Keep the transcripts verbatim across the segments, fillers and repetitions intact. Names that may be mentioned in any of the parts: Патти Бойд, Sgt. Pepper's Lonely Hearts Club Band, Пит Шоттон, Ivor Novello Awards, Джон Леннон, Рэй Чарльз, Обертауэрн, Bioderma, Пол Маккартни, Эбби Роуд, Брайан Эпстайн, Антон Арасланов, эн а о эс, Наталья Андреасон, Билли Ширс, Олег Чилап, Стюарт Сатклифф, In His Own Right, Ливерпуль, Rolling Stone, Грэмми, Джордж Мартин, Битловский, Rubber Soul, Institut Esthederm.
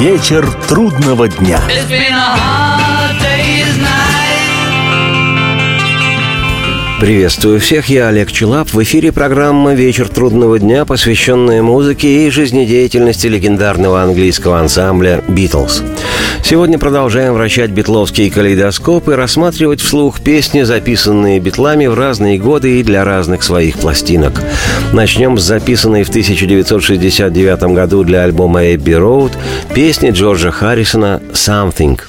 Вечер трудного дня. Приветствую всех, я Олег Чилап. В эфире программа «Вечер трудного дня», посвященная музыке и жизнедеятельности легендарного английского ансамбля «Битлз». Сегодня продолжаем вращать битловский калейдоскоп и рассматривать вслух песни, записанные битлами в разные годы и для разных своих пластинок. Начнем с записанной в тысяча девятьсот шестьдесят девятом году для альбома «Эбби Роуд» песни Джорджа Харрисона «Something».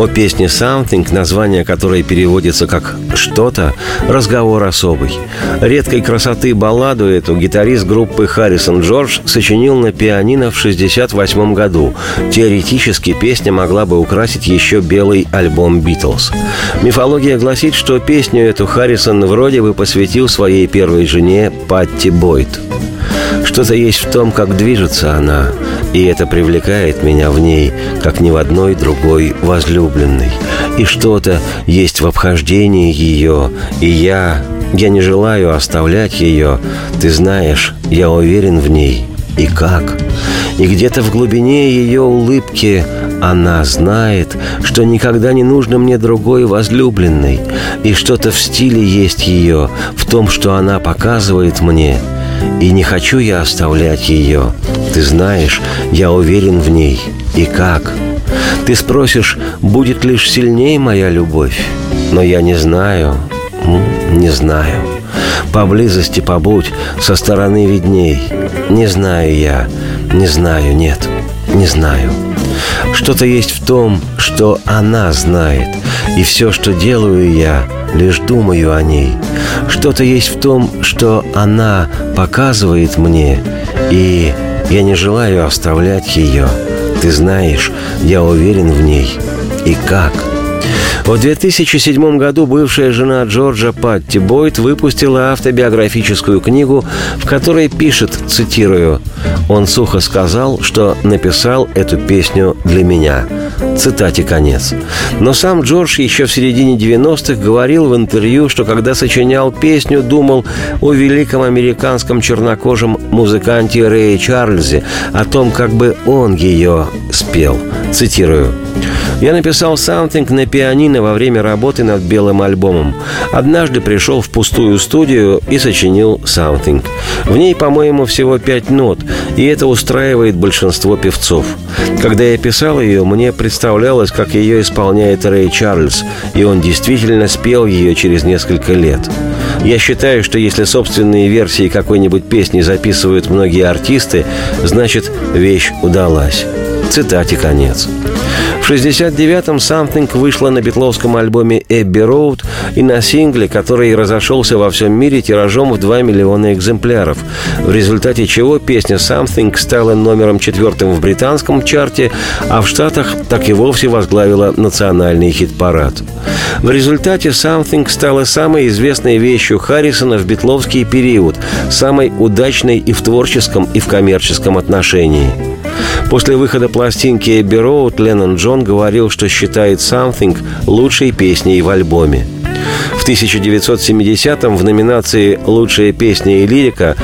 О песне «Something», название которой переводится как «что-то», разговор особый. Редкой красоты балладу эту гитарист группы Харрисон Джордж сочинил на пианино в шестьдесят восьмом году. Теоретически песня могла бы украсить еще белый альбом «Битлз». Мифология гласит, что песню эту Харрисон вроде бы посвятил своей первой жене Патти Бойд. «Что-то есть в том, как движется она, и это привлекает меня в ней, как ни в одной другой возлюбленной. И что-то есть в обхождении ее, и я, я не желаю оставлять ее, ты знаешь, я уверен в ней, и как. И где-то в глубине ее улыбки она знает, что никогда не нужно мне другой возлюбленной, и что-то в стиле есть ее, в том, что она показывает мне». И не хочу я оставлять ее. Ты знаешь, я уверен в ней. И как? Ты спросишь, будет лишь сильнее моя любовь? Но я не знаю, не знаю. Поблизости побудь, со стороны видней. Не знаю я, не знаю, нет, не знаю. Что-то есть в том, что она знает. И все, что делаю я, лишь думаю о ней. Что-то есть в том, что она показывает мне, и я не желаю оставлять ее. Ты знаешь, я уверен в ней. И как? В две тысячи седьмом году бывшая жена Джорджа Патти Бойд выпустила автобиографическую книгу, в которой пишет, цитирую, «Он сухо сказал, что написал эту песню для меня». Цитате конец. Но сам Джордж еще в середине девяностых говорил в интервью, что когда сочинял песню, думал о великом американском чернокожем музыканте Рэе Чарльзе, о том, как бы он ее спел. Цитирую. «Я написал «Something» на пианино во время работы над белым альбомом. Однажды пришел в пустую студию и сочинил «Something». В ней, по-моему, всего пять нот, и это устраивает большинство певцов. Когда я писал ее, мне представлялось, как ее исполняет Рэй Чарльз, и он действительно спел ее через несколько лет. Я считаю, что если собственные версии какой-нибудь песни записывают многие артисты, значит, вещь удалась». Цитате конец. В шестьдесят девятом «Something» вышла на битловском альбоме «Эбби Роуд» и на сингле, который разошелся во всем мире тиражом в два миллиона экземпляров, в результате чего песня «Something» стала номером четвертым в британском чарте, а в Штатах так и вовсе возглавила национальный хит-парад. В результате «Something» стала самой известной вещью Харрисона в битловский период, самой удачной и в творческом, и в коммерческом отношении. После выхода пластинки «Эбби Роуд» Леннон Джон говорил, что считает «Something» лучшей песней в альбоме. В тысяча девятьсот семидесятом в номинации «Лучшая песня и лирика»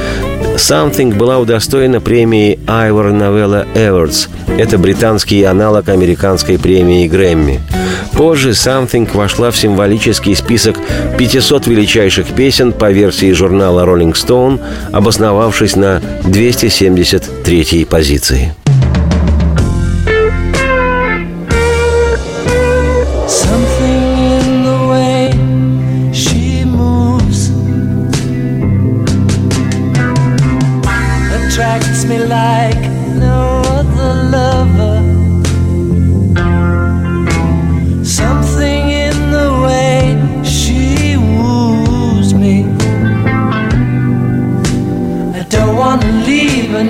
«Something» была удостоена премии Ivor Novello Awards. Это британский аналог американской премии Грэмми. Позже «Something» вошла в символический список пятисот величайших песен по версии журнала Rolling Stone, обосновавшись на двести семьдесят третьей позиции.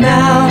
Now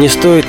Не стоит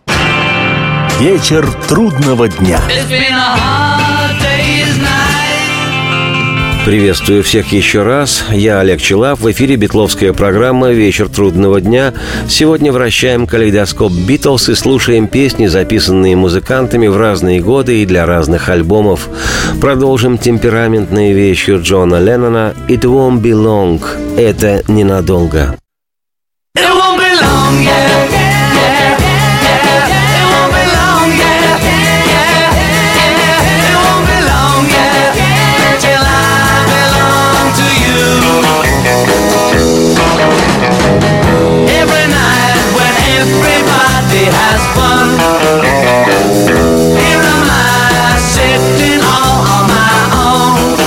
Вечер трудного дня. Приветствую всех еще раз. Я Олег Чилап. В эфире битловская программа «Вечер трудного дня». Сегодня вращаем калейдоскоп «Битлз» и слушаем песни, записанные музыкантами в разные годы и для разных альбомов. Продолжим темпераментные вещи Джона Леннона «It won't be long». Это ненадолго. It won't be long, yeah. Every night when everybody has fun, here am I sitting all on my own.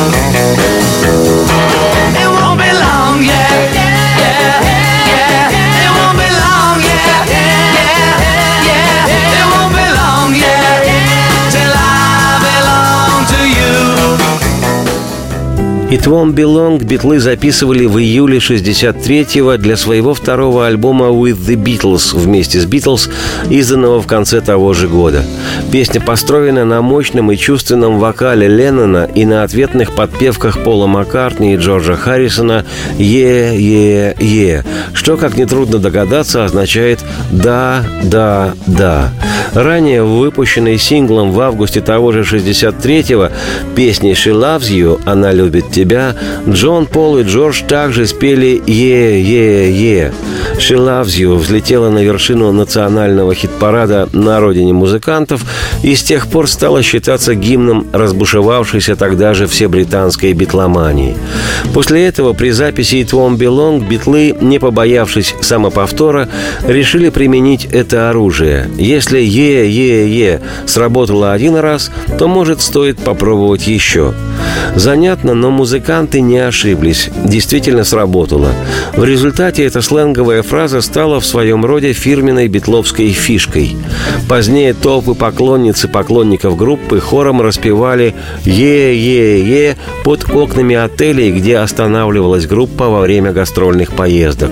It won't be long, yeah, yeah, yeah. It won't be long, yeah, yeah, yeah. It won't be long, yeah, till I belong to you. It won't be long. Битлы записывали в июле шестьдесят третьего для своего второго альбома With the Beatles вместе с Битлз, изданного в конце того же года. Песня построена на мощном и чувственном вокале Леннона и на ответных подпевках Пола Маккартни и Джорджа Харрисона «Е-е-е», что, как нетрудно догадаться, означает «да, да, да». Ранее выпущенной синглом в августе того же шестьдесят третьего песни «She Loves You», «Она любит тебя», Джон, Пол и Джордж также спели «Е-е-е». «She Loves You» взлетела на вершину национального хит-парада на родине музыкантов и с тех пор стала считаться гимном разбушевавшейся тогда же всебританской битломании. После этого при записи «It Won't Be Long» битлы, не побоявшись самоповтора, решили применить это оружие. Если «Е-е-е» сработало один раз, то, может, стоит попробовать еще. Занятно, но музыканты не ошиблись. Действительно сработало. В результате эта сленговая фраза стала в своем роде фирменной битловской фишкой. Позднее толпы поклонниц и поклонников группы хором распевали «Е-е-е» под окнами отелей, где останавливалась группа во время гастрольных поездок.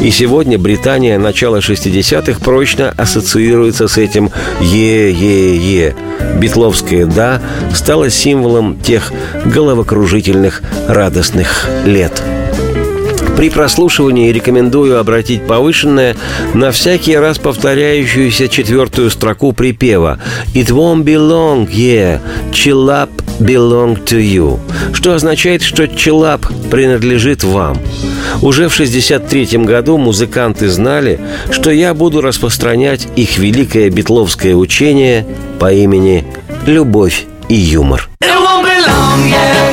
И сегодня Британия начала шестидесятых прочно ассоциируется с этим «Е-е-е». Битловское «да» стало символом тех головокружительных радостных лет. При прослушивании рекомендую обратить повышенное на всякий раз повторяющуюся четвертую строку припева «It won't be long, yeah, Chilap belong to you», что означает, что Чилап принадлежит вам. Уже в шестьдесят третьем году музыканты знали, что я буду распространять их великое битловское учение по имени «Любовь и юмор». It won't be long, yeah.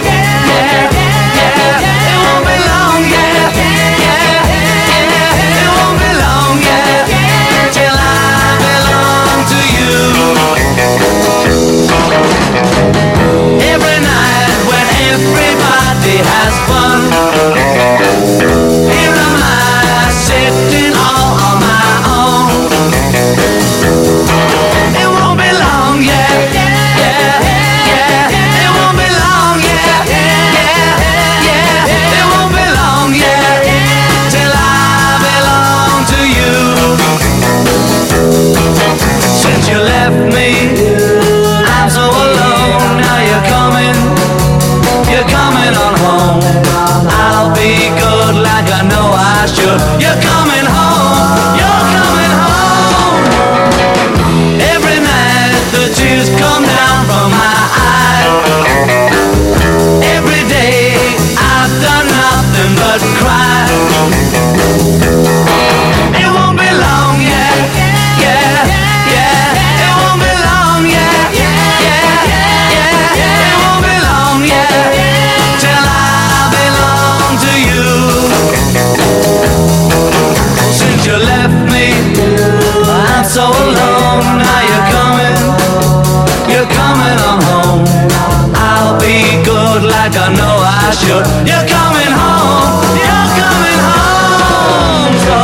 I should. You're coming home, you're coming home. So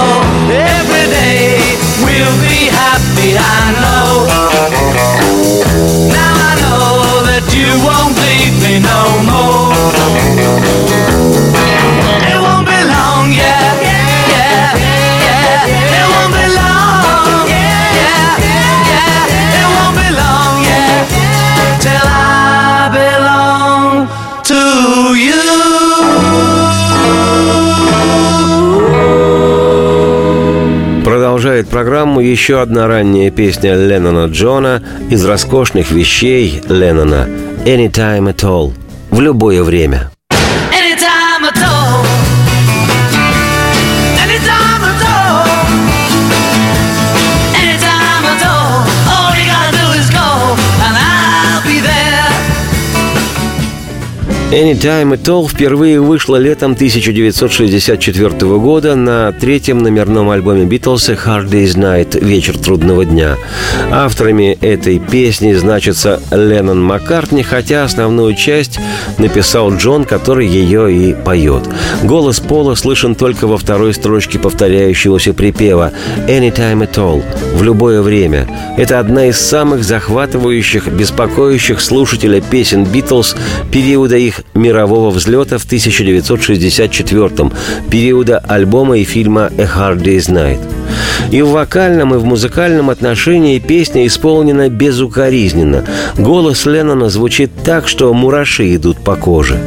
every day we'll be happy, I know. Now I know that you won't leave me no more. It won't be long, yeah, yeah, yeah, yeah. It won't be long, yeah, yeah, yeah. It won't be long, yeah, till I belong to you. Продолжает программу еще одна ранняя песня Леннона Джона из роскошных вещей Леннона «Anytime at all» – «В любое время». «Anytime at all» впервые вышла летом тысяча девятьсот шестьдесят четвёртого года на третьем номерном альбоме «Битлз» «A Hard Day's Night» «Вечер трудного дня». Авторами этой песни значится Леннон Маккартни, хотя основную часть написал Джон, который ее и поет. Голос Пола слышен только во второй строчке повторяющегося припева «Anytime at all» – «В любое время». Это одна из самых захватывающих, беспокоящих слушателя песен «Битлз» периода их мирового взлета в тысяча девятьсот шестьдесят четвёртом, периода альбома и фильма «A Hard Day's Night». И в вокальном, и в музыкальном отношении песня исполнена безукоризненно. Голос Леннона звучит так, что мураши идут по коже.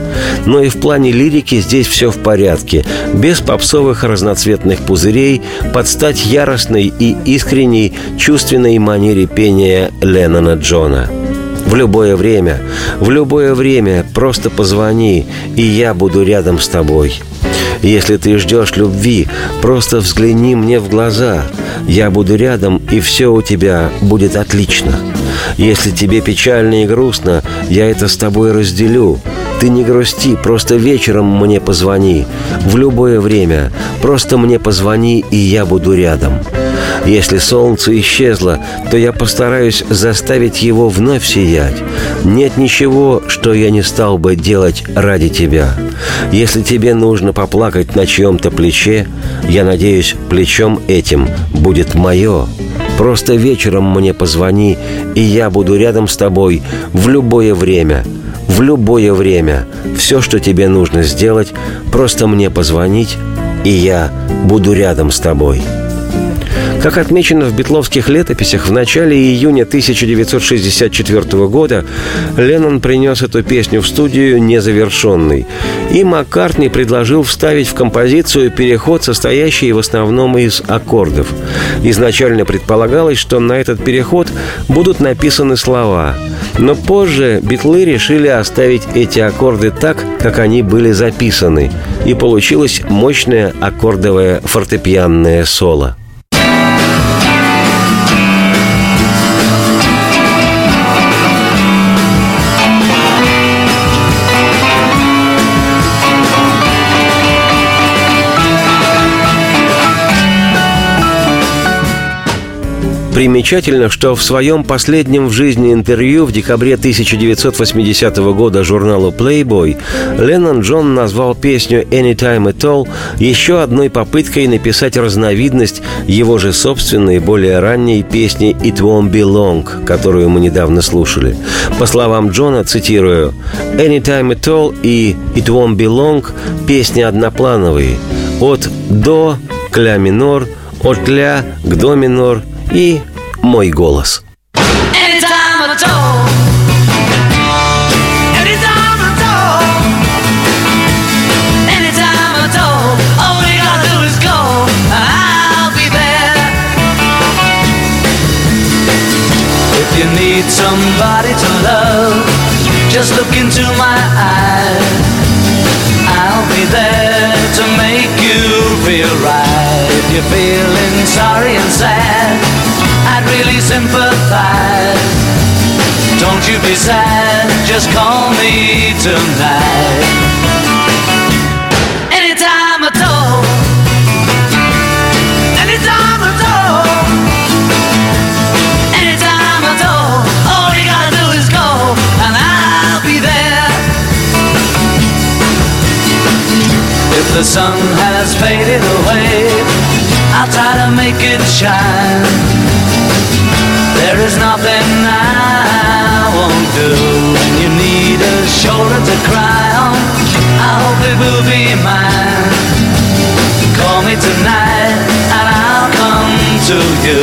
Но и в плане лирики здесь все в порядке. Без попсовых разноцветных пузырей, под стать яростной и искренней чувственной манере пения Леннона Джона. В любое время, в любое время просто позвони, и я буду рядом с тобой. Если ты ждешь любви, просто взгляни мне в глаза. Я буду рядом, и все у тебя будет отлично. Если тебе печально и грустно, я это с тобой разделю. Ты не грусти, просто вечером мне позвони. В любое время, просто мне позвони, и я буду рядом. Если солнце исчезло, то я постараюсь заставить его вновь сиять. Нет ничего, что я не стал бы делать ради тебя. Если тебе нужно поплакать на чьем-то плече, я надеюсь, плечом этим будет мое. Просто вечером мне позвони, и я буду рядом с тобой в любое время. В любое время. Все, что тебе нужно сделать, просто мне позвонить, и я буду рядом с тобой. Как отмечено в битловских летописях, в начале июня тысяча девятьсот шестьдесят четвёртого года Леннон принес эту песню в студию незавершенной. И Маккартни предложил вставить в композицию переход, состоящий в основном из аккордов. Изначально предполагалось, что на этот переход будут написаны слова. Но позже битлы решили оставить эти аккорды так, как они были записаны. И получилось мощное аккордовое фортепианное соло. Примечательно, что в своем последнем в жизни интервью в декабре тысяча девятьсот восьмидесятого года журналу Playboy Леннон Джон назвал песню «Anytime at all» еще одной попыткой написать разновидность его же собственной, более ранней песни «It won't be long», которую мы недавно слушали. По словам Джона, цитирую, «Anytime at all» и «It won't be long» – песни одноплановые. От «до» к «ля минор», от «ля» к «до минор» и мой голос. If you need somebody to love, just look into my eyes. I'll be there to make you feel right. If you're feeling sorry and sad, I'd really sympathize. Don't you be sad, just call me tonight. the sun has faded away, I'll try to make it shine. There is nothing I won't do. When you need a shoulder to cry on, I hope it will be mine. Call me tonight and I'll come to you.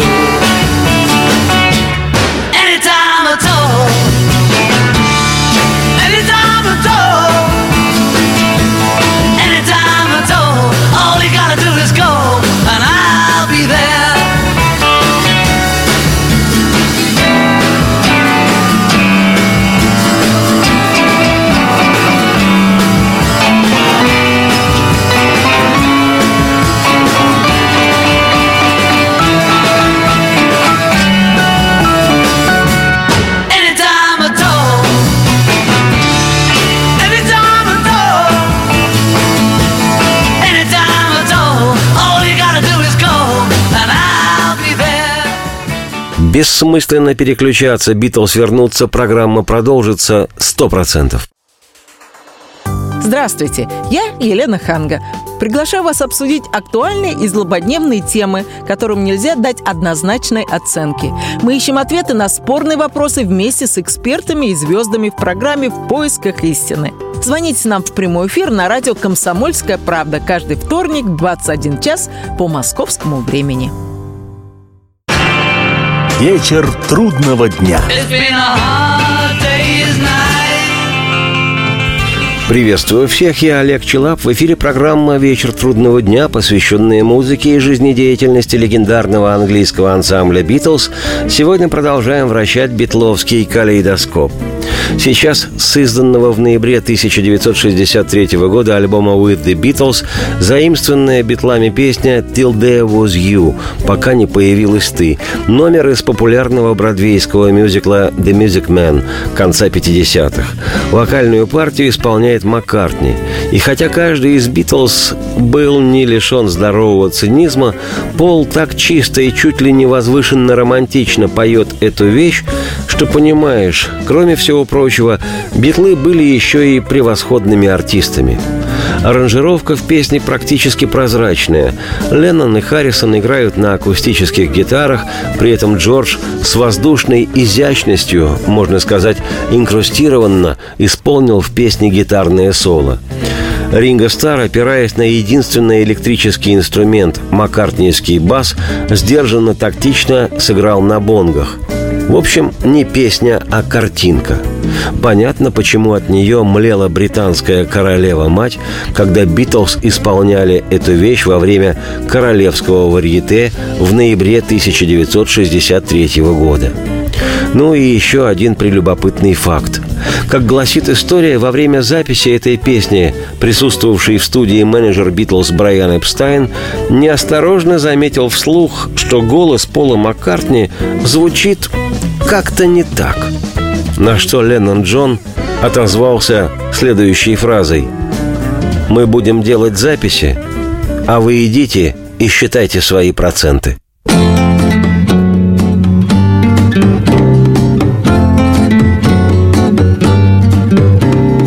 Бессмысленно переключаться, Битлз вернутся, программа продолжится сто процентов. Здравствуйте, я Елена Ханга. Приглашаю вас обсудить актуальные и злободневные темы, которым нельзя дать однозначной оценки. Мы ищем ответы на спорные вопросы вместе с экспертами и звездами в программе «В поисках истины». Звоните нам в прямой эфир на радио «Комсомольская правда» каждый вторник в двадцать один час по московскому времени. Вечер трудного дня. Приветствую всех, я Олег Чилап. В эфире программа «Вечер трудного дня», посвященная музыке и жизнедеятельности легендарного английского ансамбля «Битлз». Сегодня продолжаем вращать битловский калейдоскоп. Сейчас с изданного в ноябре тысяча девятьсот шестьдесят третьего года альбома «With the Beatles» заимствованная битлами песня «Till There Was You» – «Пока не появилась ты», номер из популярного бродвейского мюзикла «The Music Man» конца пятидесятых. Вокальную партию исполняет Маккартни. И хотя каждый из «Битлз» был не лишен здорового цинизма, Пол так чисто и чуть ли не возвышенно романтично поет эту вещь, что понимаешь, кроме всего прочего, битлы были еще и превосходными артистами. Аранжировка в песне практически прозрачная. Леннон и Харрисон играют на акустических гитарах, при этом Джордж с воздушной изящностью, можно сказать, инкрустированно исполнил в песне гитарное соло. Ринго Стар, опираясь на единственный электрический инструмент – маккартниевский бас, сдержанно-тактично сыграл на бонгах. В общем, не песня, а картинка. Понятно, почему от нее млела британская королева-мать, когда «Битлз» исполняли эту вещь во время королевского варьете в ноябре тысяча девятьсот шестьдесят третьего года. Ну и еще один прелюбопытный факт. Как гласит история, во время записи этой песни присутствовавший в студии менеджер «Битлз» Брайан Эпстайн неосторожно заметил вслух, что голос Пола Маккартни звучит как-то не так. На что Леннон Джон отозвался следующей фразой: «Мы будем делать записи, а вы идите и считайте свои проценты».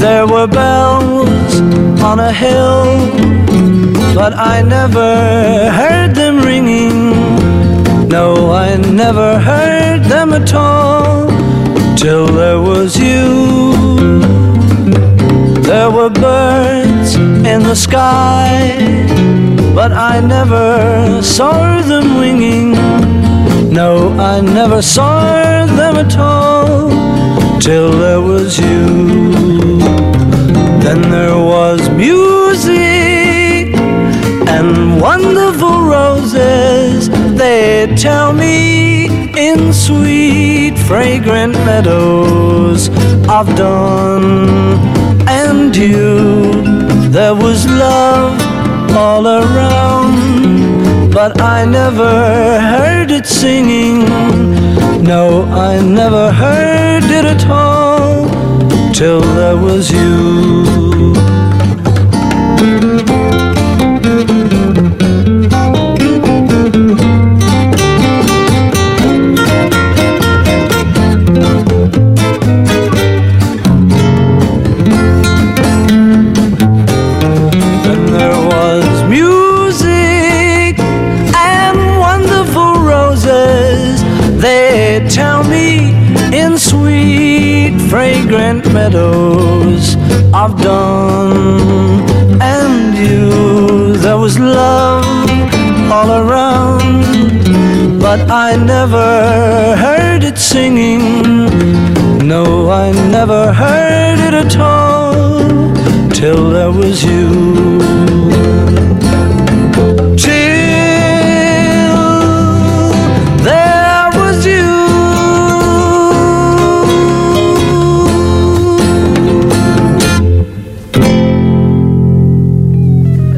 There were bells on a hill, but I never heard them ringing. No, I never heard them at all, till there was you. There were birds in the sky, but I never saw them winging. No, I never saw them at all, till there was you. Then there was music and wonderful roses, they tell me, in sweet fragrant meadows of dawn and dew. There was love all around, but I never heard it singing. No, I never heard it at all, till there was you. Then there was fragrant meadows of dawn and you. There was love all around, but I never heard it singing. No, I never heard it at all till there was you.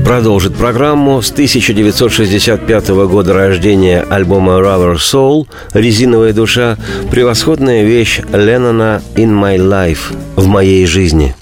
Продолжит программу с тысяча девятьсот шестьдесят пятого года рождения альбома Rubber Soul «Резиновая душа» превосходная вещь Леннона «In My Life» «В моей жизни».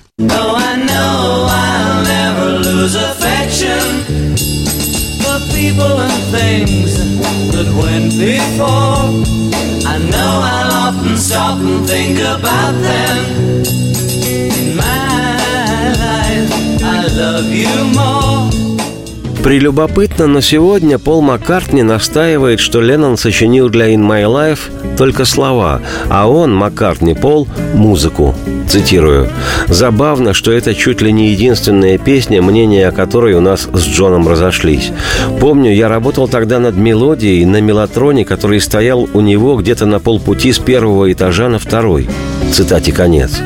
Прелюбопытно, но сегодня Пол Маккартни настаивает, что Леннон сочинил для «In My Life» только слова, а он, Маккартни, Пол, музыку. Цитирую. «Забавно, что это чуть ли не единственная песня, мнения о которой у нас с Джоном разошлись. Помню, я работал тогда над мелодией на мелатроне, который стоял у него где-то на полпути с первого этажа на второй». Цитате конец.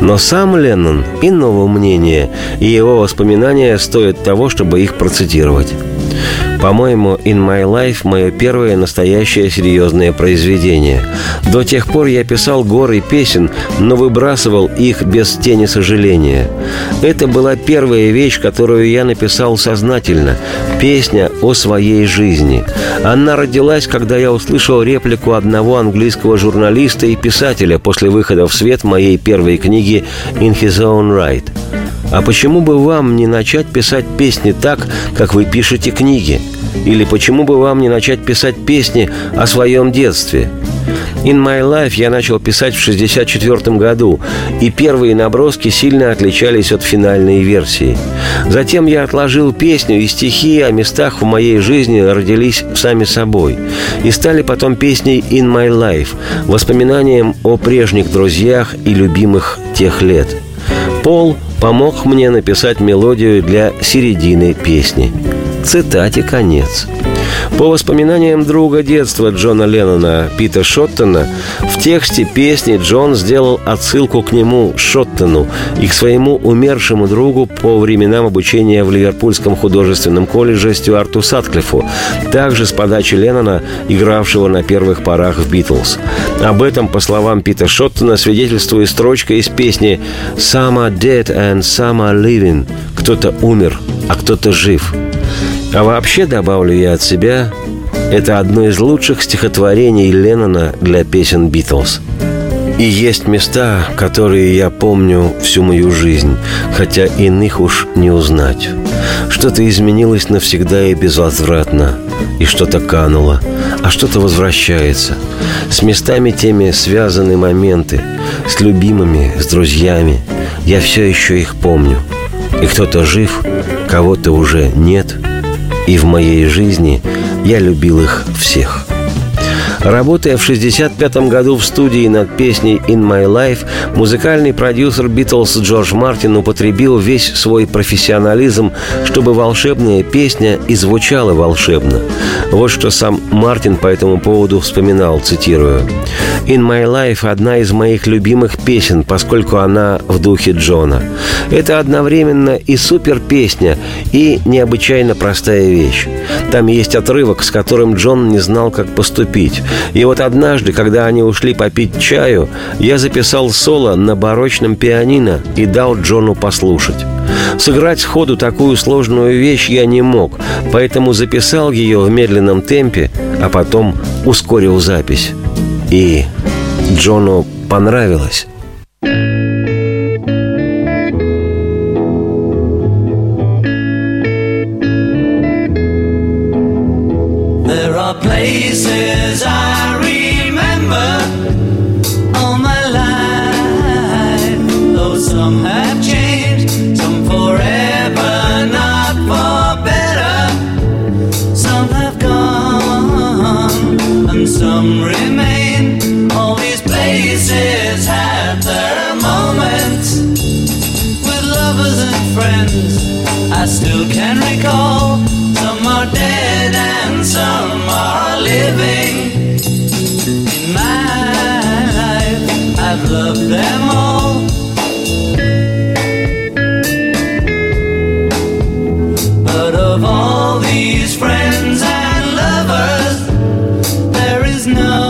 Но сам Леннон иного мнения, и его воспоминания стоят того, чтобы их процитировать. «По-моему, «In My Life» — мое первое настоящее серьезное произведение. До тех пор я писал горы песен, но выбрасывал их без тени сожаления. Это была первая вещь, которую я написал сознательно — песня о своей жизни. Она родилась, когда я услышал реплику одного английского журналиста и писателя после выхода в свет моей первой книги «In His Own Right». А почему бы вам не начать писать песни так, как вы пишете книги? Или почему бы вам не начать писать песни о своем детстве? «In My Life» я начал писать в шестьдесят четвёртом году, и первые наброски сильно отличались от финальной версии. Затем я отложил песню, и стихи о местах в моей жизни родились сами собой. И стали потом песней «In My Life», воспоминанием о прежних друзьях и любимых тех лет. Пол помог мне написать мелодию для середины песни. Цитате конец. По воспоминаниям друга детства Джона Леннона, Пита Шоттона, в тексте песни Джон сделал отсылку к нему, Шоттону, и к своему умершему другу по временам обучения в Ливерпульском художественном колледже Стюарту Сатклиффу, также с подачи Леннона, игравшего на первых порах в «Битлз». Об этом, по словам Пита Шоттона, свидетельствует строчка из песни «Some are dead and some are living» «Кто-то умер, а кто-то жив». А вообще, добавлю я от себя, это одно из лучших стихотворений Леннона для песен «Битлз». И есть места, которые я помню всю мою жизнь, хотя иных уж не узнать. Что-то изменилось навсегда и безвозвратно, и что-то кануло, а что-то возвращается. С местами теми связаны моменты, с любимыми, с друзьями. Я все еще их помню. И кто-то жив, кого-то уже нет. И в моей жизни я любил их всех. Работая в шестьдесят пятом году в студии над песней «In My Life», музыкальный продюсер «Битлз» Джордж Мартин употребил весь свой профессионализм, чтобы волшебная песня и звучала волшебно. Вот что сам Мартин по этому поводу вспоминал, цитирую. «In My Life» — одна из моих любимых песен, поскольку она в духе Джона. Это одновременно и суперпесня, и необычайно простая вещь. Там есть отрывок, с которым Джон не знал, как поступить. И вот однажды, когда они ушли попить чаю, я записал соло на барочном пианино и дал Джону послушать. Сыграть сходу такую сложную вещь я не мог, поэтому записал ее в медленном темпе, а потом ускорил запись. И Джону понравилось. Places I remember all my life, though some have changed, some forever, not for better. Some have gone and some remain. All these places have at their moments with lovers and friends. I still can recall. Some are dead and some are living. In my life, I've loved them all. But of all these friends and lovers, there is no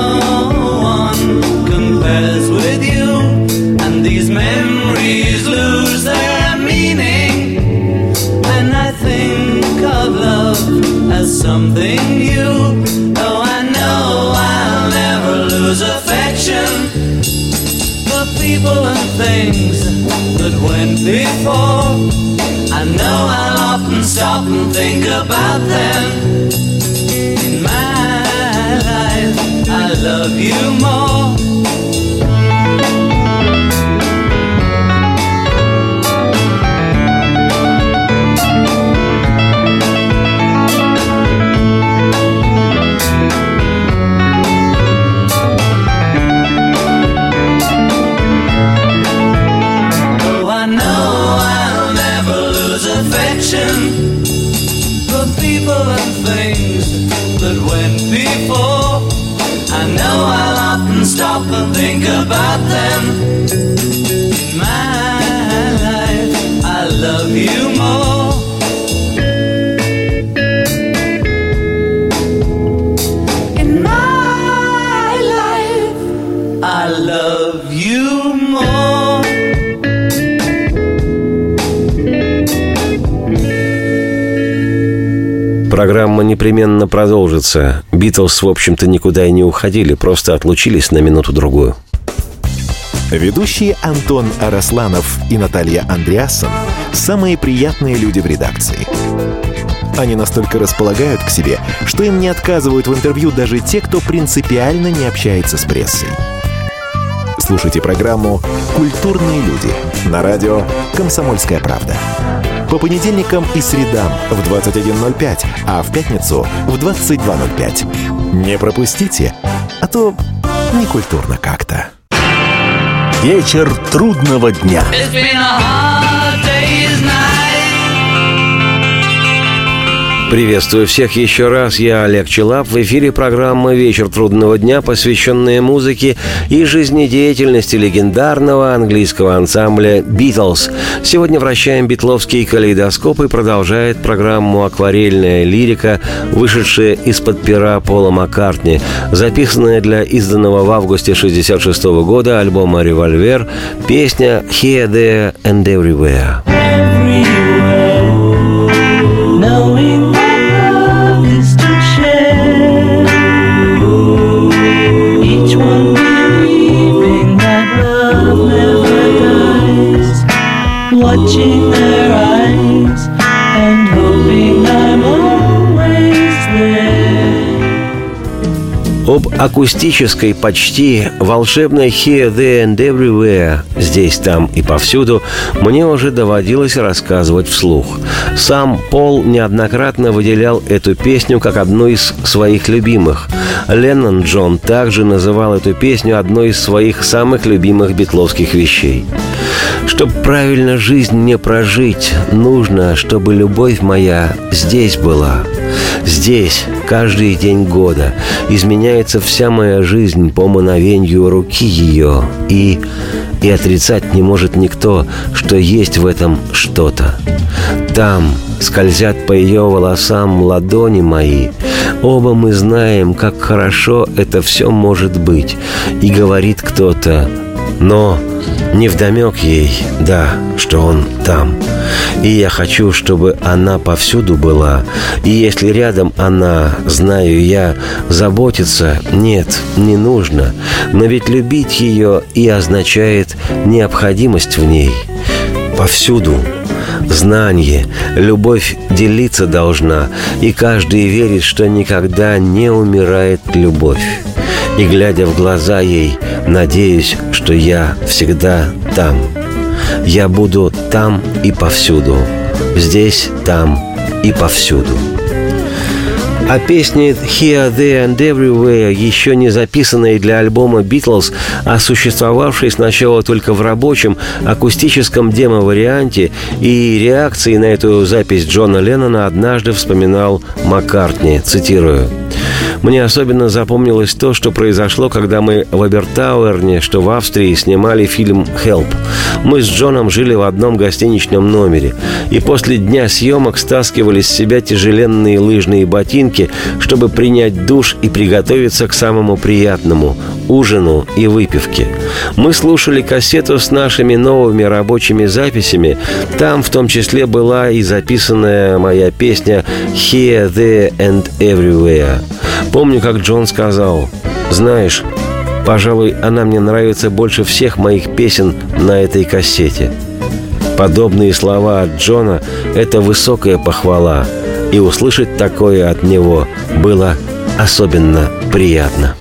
one compares with you. And these memories lose their meaning when I think of love as something new. Though I know I'll never lose affection for people and things that went before. I know I'll often stop and think about them. In my life, I love you more. Программа непременно продолжится. Битлз, в общем-то, никуда и не уходили, просто отлучились на минуту-другую. Ведущие Антон Арасланов и Наталья Андреасон – самые приятные люди в редакции. Они настолько располагают к себе, что им не отказывают в интервью даже те, кто принципиально не общается с прессой. Слушайте программу «Культурные люди» на радио «Комсомольская правда». По понедельникам и средам в двадцать один ноль пять, а в пятницу в двадцать два ноль пять. Не пропустите, а то некультурно как-то. Вечер трудного дня. Приветствую всех еще раз. Я Олег Чилап. В эфире программа «Вечер трудного дня», посвященная музыке и жизнедеятельности легендарного английского ансамбля «Битлз». Сегодня вращаем битловский калейдоскоп и продолжает программу «Акварельная лирика», вышедшая из-под пера Пола Маккартни, записанная для изданного в августе шестьдесят шестого года альбома «Revolver» песня «Here, There and Everywhere». Watching their eyes and hoping I'm always there. Об акустической, почти волшебной «Here, There and Everywhere» «Здесь, там и повсюду» мне уже доводилось рассказывать вслух. Сам Пол неоднократно выделял эту песню как одну из своих любимых. Леннон Джон также называл эту песню одной из своих самых любимых битловских вещей. Чтоб правильно жизнь мне прожить, нужно, чтобы любовь моя здесь была. Здесь каждый день года изменяется вся моя жизнь по мановенью руки ее. И, и отрицать не может никто, что есть в этом что-то. Там скользят по ее волосам ладони мои. Оба мы знаем, как хорошо это все может быть. И говорит кто-то, но... невдомек ей, да, что он там. И я хочу, чтобы она повсюду была. И если рядом она, знаю я, заботиться нет, не нужно. Но ведь любить ее и означает необходимость в ней. Повсюду. Знание, любовь делиться должна. И каждый верит, что никогда не умирает любовь. И, глядя в глаза ей, надеюсь, что я всегда там. Я буду там и повсюду. Здесь, там и повсюду. А песни «Here, There and Everywhere», еще не записанные для альбома «Битлз», а существовавшие сначала только в рабочем, акустическом демо-варианте и реакции на эту запись Джона Леннона, однажды вспоминал Маккартни, цитирую. «Мне особенно запомнилось то, что произошло, когда мы в Обертауэрне, что в Австрии, снимали фильм «Хелп». Мы с Джоном жили в одном гостиничном номере, и после дня съемок стаскивали с себя тяжеленные лыжные ботинки, чтобы принять душ и приготовиться к самому приятному – ужину и выпивке. Мы слушали кассету с нашими новыми рабочими записями. Там в том числе была и записанная моя песня «Here, There and Everywhere». Помню, как Джон сказал: «Знаешь, пожалуй, она мне нравится больше всех моих песен на этой кассете». Подобные слова от Джона – это высокая похвала, и услышать такое от него было особенно приятно.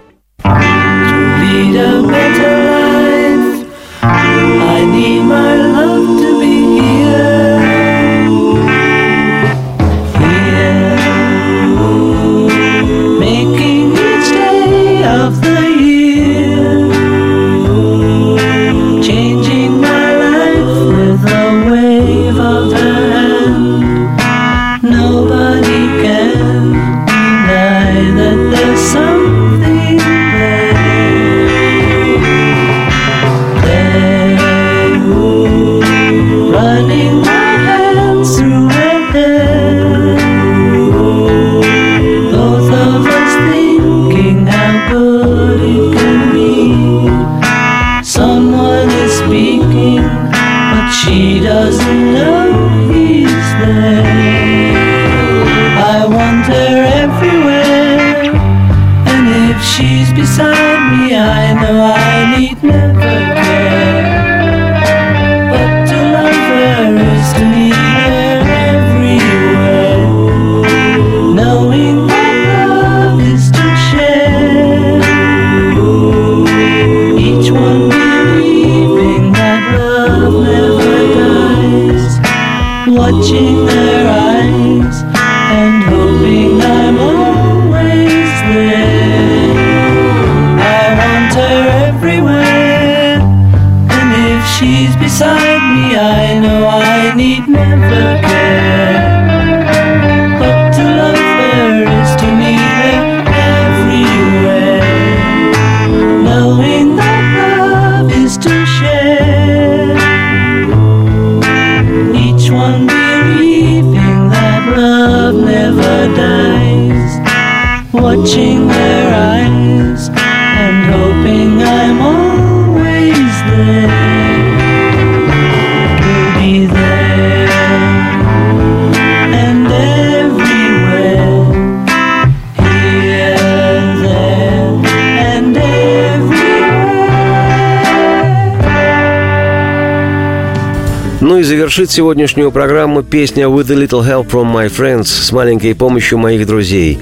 Ну и завершит сегодняшнюю программу песня «With a little help from my friends» с маленькой помощью моих друзей.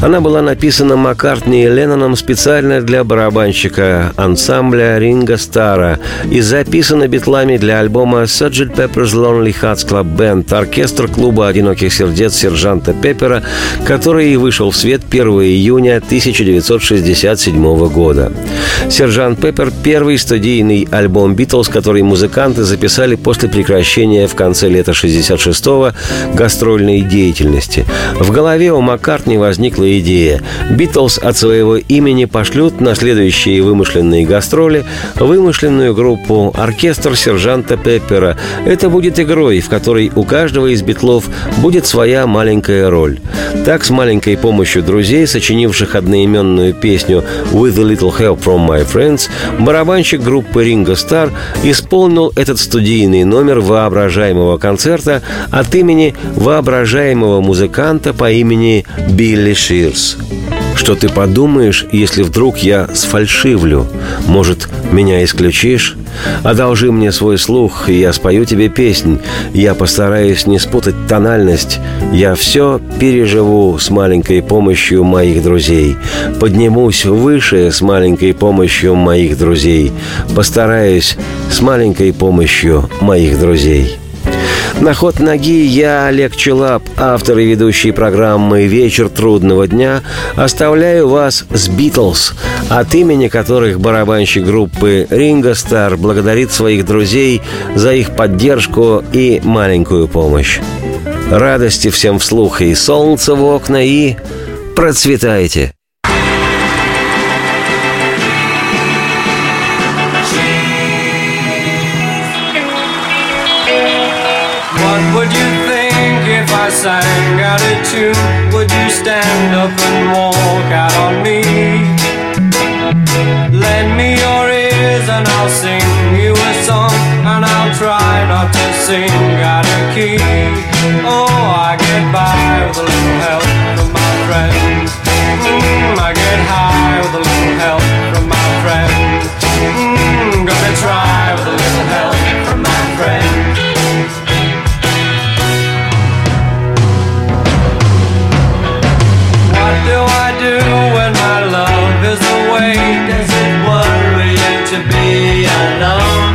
Она была написана Маккартни и Ленноном специально для барабанщика ансамбля Ринго Стара и записана битлами для альбома «сержант Pepper's Lonely Hearts Club Band», оркестр клуба «Одиноких сердец» сержанта Пеппера, который и вышел в свет первого июня тысяча девятьсот шестьдесят седьмого года. «Сержант Пеппер» — первый студийный альбом «Битлз», который музыканты записали после прекращения Прекращение в конце лета шестьдесят шестого гастрольной деятельности. В голове у Маккартни возникла идея: «Битлз» от своего имени пошлют на следующие вымышленные гастроли вымышленную группу «Оркестр сержанта Пеппера». Это будет игрой, в которой у каждого из битлов будет своя маленькая роль. Так, с маленькой помощью друзей, сочинивших одноименную песню «With a little help from my friends», барабанщик группы Ринго Стар исполнил этот студийный номер воображаемого концерта от имени воображаемого музыканта по имени Билли Ширс. «Что ты подумаешь, если вдруг я сфальшивлю? Может, меня исключишь? Одолжи мне свой слух, и я спою тебе песнь. Я постараюсь не спутать тональность. Я все переживу с маленькой помощью моих друзей. Поднимусь выше с маленькой помощью моих друзей. Постараюсь с маленькой помощью моих друзей». На ход ноги я, Олег Чилап, автор и ведущий программы «Вечер трудного дня», оставляю вас с «Битлз», от имени которых барабанщик группы Ринго Стар благодарит своих друзей за их поддержку и маленькую помощь. Радости всем вслух и солнца в окна, и процветайте! Sang out a tune, would you stand up and walk out on me? Lend me your ears and I'll sing you a song, and I'll try not to sing out of key. Oh, I get by with a little help from my friends. Mm, I get high with a little help from my friends. Mm, gonna try with a little help from my friends. What do I do when my love is away? Does it worry you to be alone?